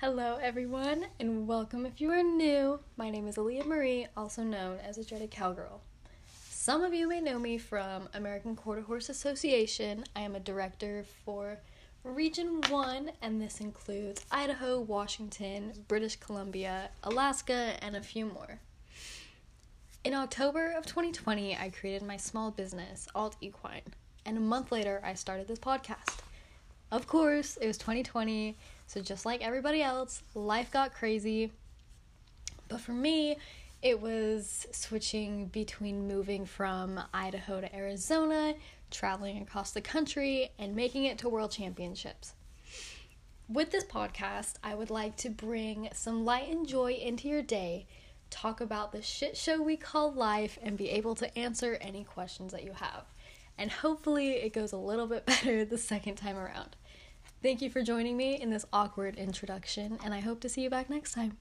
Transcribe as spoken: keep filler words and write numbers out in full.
Hello everyone, and welcome if you are new. My name is Aaliyah Marie, also known as a dreaded cowgirl. Some of you may know me from American Quarter Horse Association. I am a director for Region one, and this includes Idaho, Washington, British Columbia, Alaska, and a few more. In October of twenty twenty, I created my small business, Alt Equine, and a month later, I started this podcast. Of course, it was twenty twenty, so just like everybody else, life got crazy. But for me, it was switching between moving from Idaho to Arizona, traveling across the country, and making it to world championships. With this podcast, I would like to bring some light and joy into your day, talk about the shit show we call life, and be able to answer any questions that you have. And hopefully it goes a little bit better the second time around. Thank you for joining me in this awkward introduction, and I hope to see you back next time.